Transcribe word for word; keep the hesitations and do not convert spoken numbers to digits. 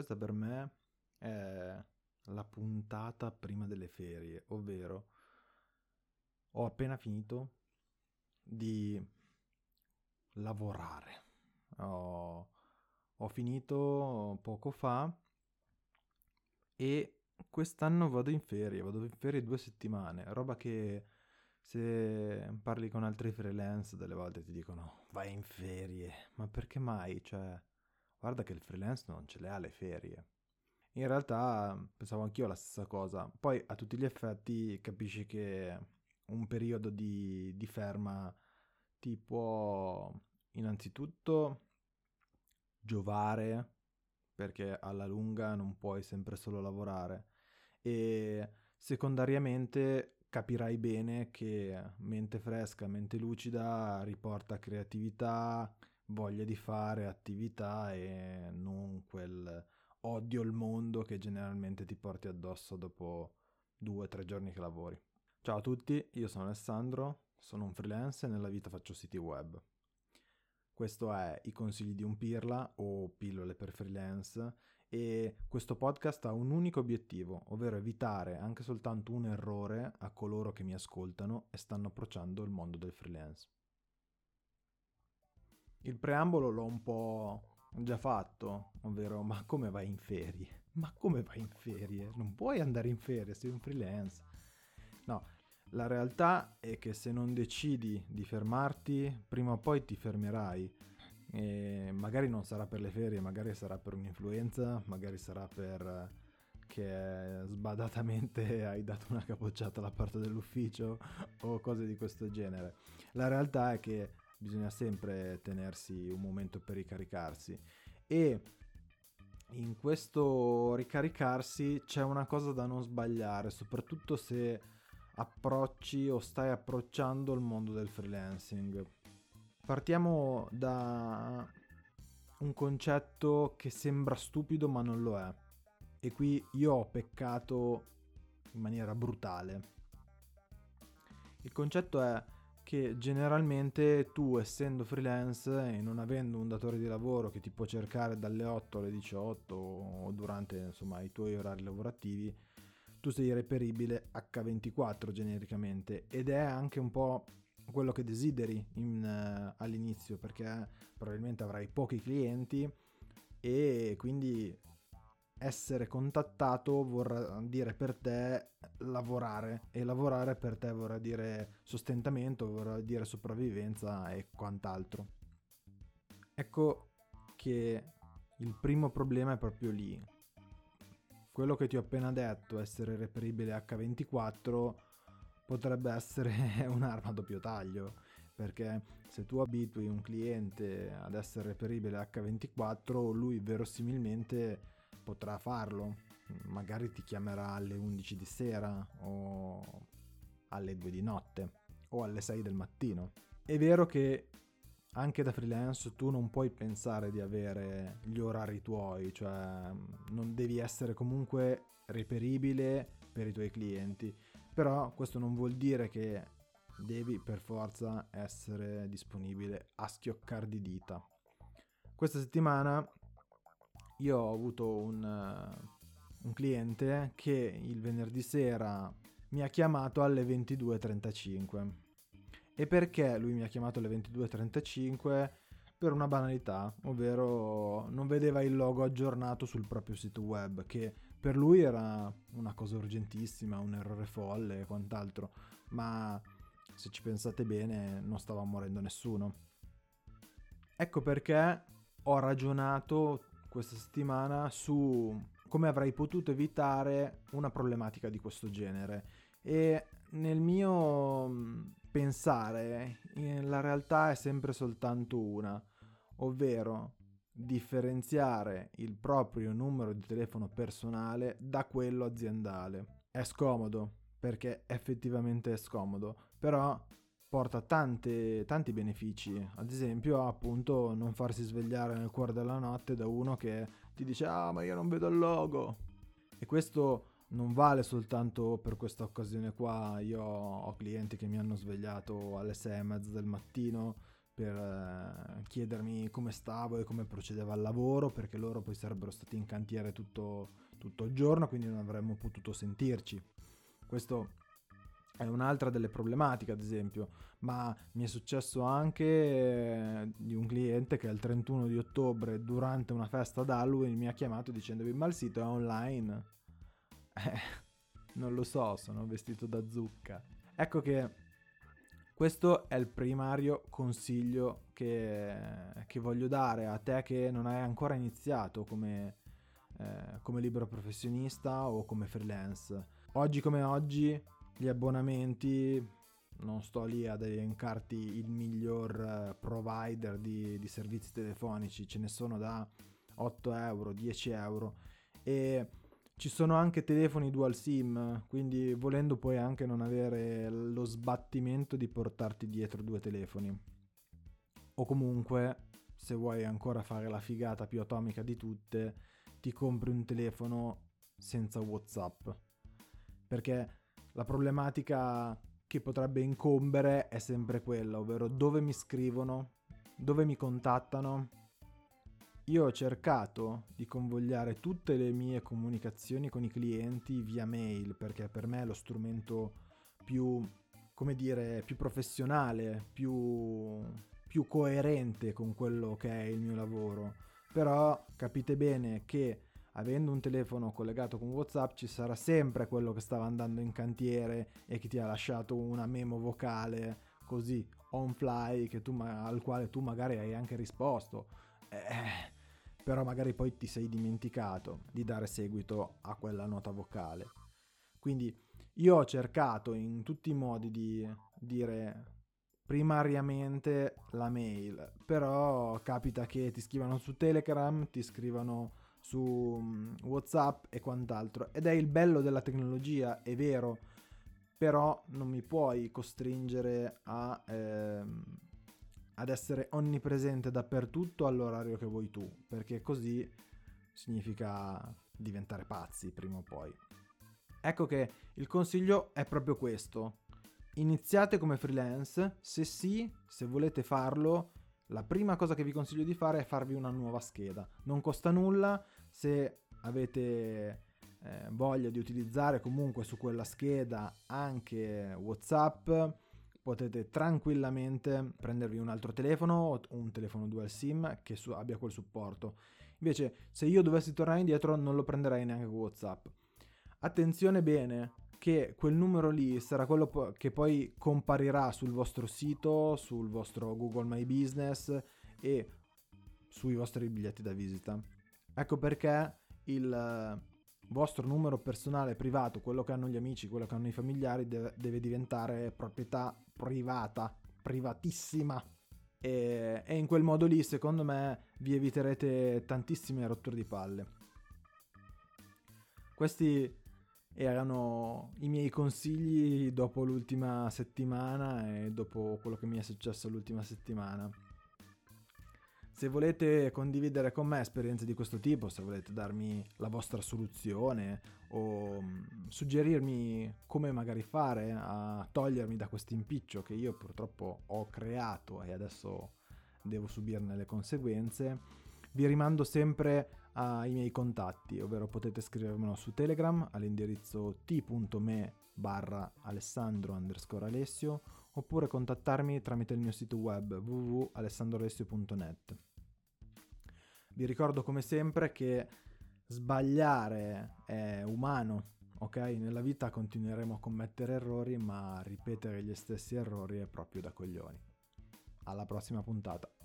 Questa per me è la puntata prima delle ferie, ovvero ho appena finito di lavorare. Ho, ho finito poco fa e quest'anno vado in ferie, vado in ferie due settimane, roba che se parli con altri freelance delle volte ti dicono vai in ferie, ma perché mai? Cioè, guarda che il freelance non ce le ha le ferie. In realtà pensavo anch'io la stessa cosa, poi a tutti gli effetti capisci che un periodo di, di ferma ti può innanzitutto giovare, perché alla lunga non puoi sempre solo lavorare, e secondariamente capirai bene che mente fresca, mente lucida riporta creatività, voglia di fare attività e non quel odio il mondo che generalmente ti porti addosso dopo due o tre giorni che lavori. Ciao a tutti, io sono Alessandro, sono un freelance e nella vita faccio siti web. Questo è I consigli di un pirla o pillole per freelance e questo podcast ha un unico obiettivo, ovvero evitare anche soltanto un errore a coloro che mi ascoltano e stanno approcciando il mondo del freelance. Il preambolo l'ho un po' già fatto, ovvero ma come vai in ferie? Ma come vai in ferie? Non puoi andare in ferie, sei un freelance. No, la realtà è che se non decidi di fermarti, prima o poi ti fermerai. E magari non sarà per le ferie, magari sarà per un'influenza, magari sarà per che sbadatamente hai dato una capocciata da parte dell'ufficio o cose di questo genere. La realtà è che bisogna sempre tenersi un momento per ricaricarsi e in questo ricaricarsi c'è una cosa da non sbagliare, soprattutto se approcci o stai approcciando il mondo del freelancing. Partiamo da un concetto che sembra stupido ma non lo è, e qui io ho peccato in maniera brutale. Il concetto è che generalmente tu, essendo freelance e non avendo un datore di lavoro che ti può cercare dalle otto alle diciotto o durante, insomma, i tuoi orari lavorativi, tu sei reperibile acca ventiquattro genericamente, ed è anche un po' quello che desideri in, uh, all'inizio, perché probabilmente avrai pochi clienti e quindi essere contattato vorrà dire per te lavorare, e lavorare per te vorrà dire sostentamento, vorrà dire sopravvivenza e quant'altro. Ecco che il primo problema è proprio lì. Quello che ti ho appena detto, essere reperibile acca ventiquattro, potrebbe essere un'arma a doppio taglio, perché se tu abitui un cliente ad essere reperibile acca ventiquattro, lui verosimilmente potrà farlo, magari ti chiamerà alle undici di sera o alle due di notte o alle sei del mattino. È vero che anche da freelance tu non puoi pensare di avere gli orari tuoi, cioè non devi essere comunque reperibile per i tuoi clienti, però questo non vuol dire che devi per forza essere disponibile a schioccar di dita. Questa settimana io ho avuto un, un cliente che il venerdì sera mi ha chiamato alle ventidue e trentacinque. E perché lui mi ha chiamato alle ventidue e trentacinque? Per una banalità, ovvero non vedeva il logo aggiornato sul proprio sito web, che per lui era una cosa urgentissima, un errore folle e quant'altro, ma se ci pensate bene non stava morendo nessuno. Ecco perché ho ragionato questa settimana su come avrei potuto evitare una problematica di questo genere, e nel mio pensare la realtà è sempre soltanto una, ovvero differenziare il proprio numero di telefono personale da quello aziendale. È scomodo, perché effettivamente è scomodo, però porta tante, tanti benefici, ad esempio appunto non farsi svegliare nel cuore della notte da uno che ti dice ah ma io non vedo il logo. E questo non vale soltanto per questa occasione qua, io ho clienti che mi hanno svegliato alle sei e mezza del mattino per chiedermi come stavo e come procedeva il lavoro, perché loro poi sarebbero stati in cantiere tutto, tutto il giorno, quindi non avremmo potuto sentirci. Questo è un'altra delle problematiche, ad esempio, ma mi è successo anche di un cliente che il trentuno di ottobre, durante una festa d'Halloween, mi ha chiamato dicendomi: ma il sito è online? Eh, non lo so, sono vestito da zucca. Ecco che questo è il primario consiglio che, che voglio dare a te che non hai ancora iniziato come, eh, come libero professionista o come freelance. Oggi come oggi gli abbonamenti, non sto lì ad elencarti il miglior provider di, di servizi telefonici, ce ne sono da otto euro, dieci euro, e ci sono anche telefoni dual sim, quindi volendo puoi anche non avere lo sbattimento di portarti dietro due telefoni. O comunque, se vuoi ancora fare la figata più atomica di tutte, ti compri un telefono senza WhatsApp. Perché la problematica che potrebbe incombere è sempre quella, ovvero dove mi scrivono, dove mi contattano. Io ho cercato di convogliare tutte le mie comunicazioni con i clienti via mail, perché per me è lo strumento più, come dire, più professionale, più, più coerente con quello che è il mio lavoro. Però capite bene che avendo un telefono collegato con WhatsApp ci sarà sempre quello che stava andando in cantiere e che ti ha lasciato una memo vocale così on fly che tu, al quale tu magari hai anche risposto. Eh, però magari poi ti sei dimenticato di dare seguito a quella nota vocale. Quindi io ho cercato in tutti i modi di dire primariamente la mail, però capita che ti scrivano su Telegram, ti scrivano su WhatsApp e quant'altro, ed è il bello della tecnologia, è vero, però non mi puoi costringere a ehm, ad essere onnipresente dappertutto all'orario che vuoi tu, perché così significa diventare pazzi prima o poi. Ecco che il consiglio è proprio questo: iniziate come freelance, se sì, se volete farlo, la prima cosa che vi consiglio di fare è farvi una nuova scheda, non costa nulla. Se avete eh, voglia di utilizzare comunque su quella scheda anche WhatsApp, potete tranquillamente prendervi un altro telefono o un telefono dual sim che su- abbia quel supporto. Invece, se io dovessi tornare indietro, non lo prenderei neanche con WhatsApp. Attenzione bene, che quel numero lì sarà quello po- che poi comparirà sul vostro sito, sul vostro Google My Business e sui vostri biglietti da visita. Ecco perché il vostro numero personale privato, quello che hanno gli amici, quello che hanno i familiari, deve, deve diventare proprietà privata, privatissima, e, e in quel modo lì secondo me vi eviterete tantissime rotture di palle. Questi erano i miei consigli dopo l'ultima settimana e dopo quello che mi è successo l'ultima settimana. Se volete condividere con me esperienze di questo tipo, se volete darmi la vostra soluzione o suggerirmi come magari fare a togliermi da questo impiccio che io purtroppo ho creato e adesso devo subirne le conseguenze, vi rimando sempre ai miei contatti, ovvero potete scrivermelo su Telegram all'indirizzo t.me barra alessandro underscore alessio, oppure contattarmi tramite il mio sito web w w w punto alessandro alessio punto net. Vi ricordo come sempre che sbagliare è umano, ok? Nella vita continueremo a commettere errori, ma ripetere gli stessi errori è proprio da coglioni. Alla prossima puntata.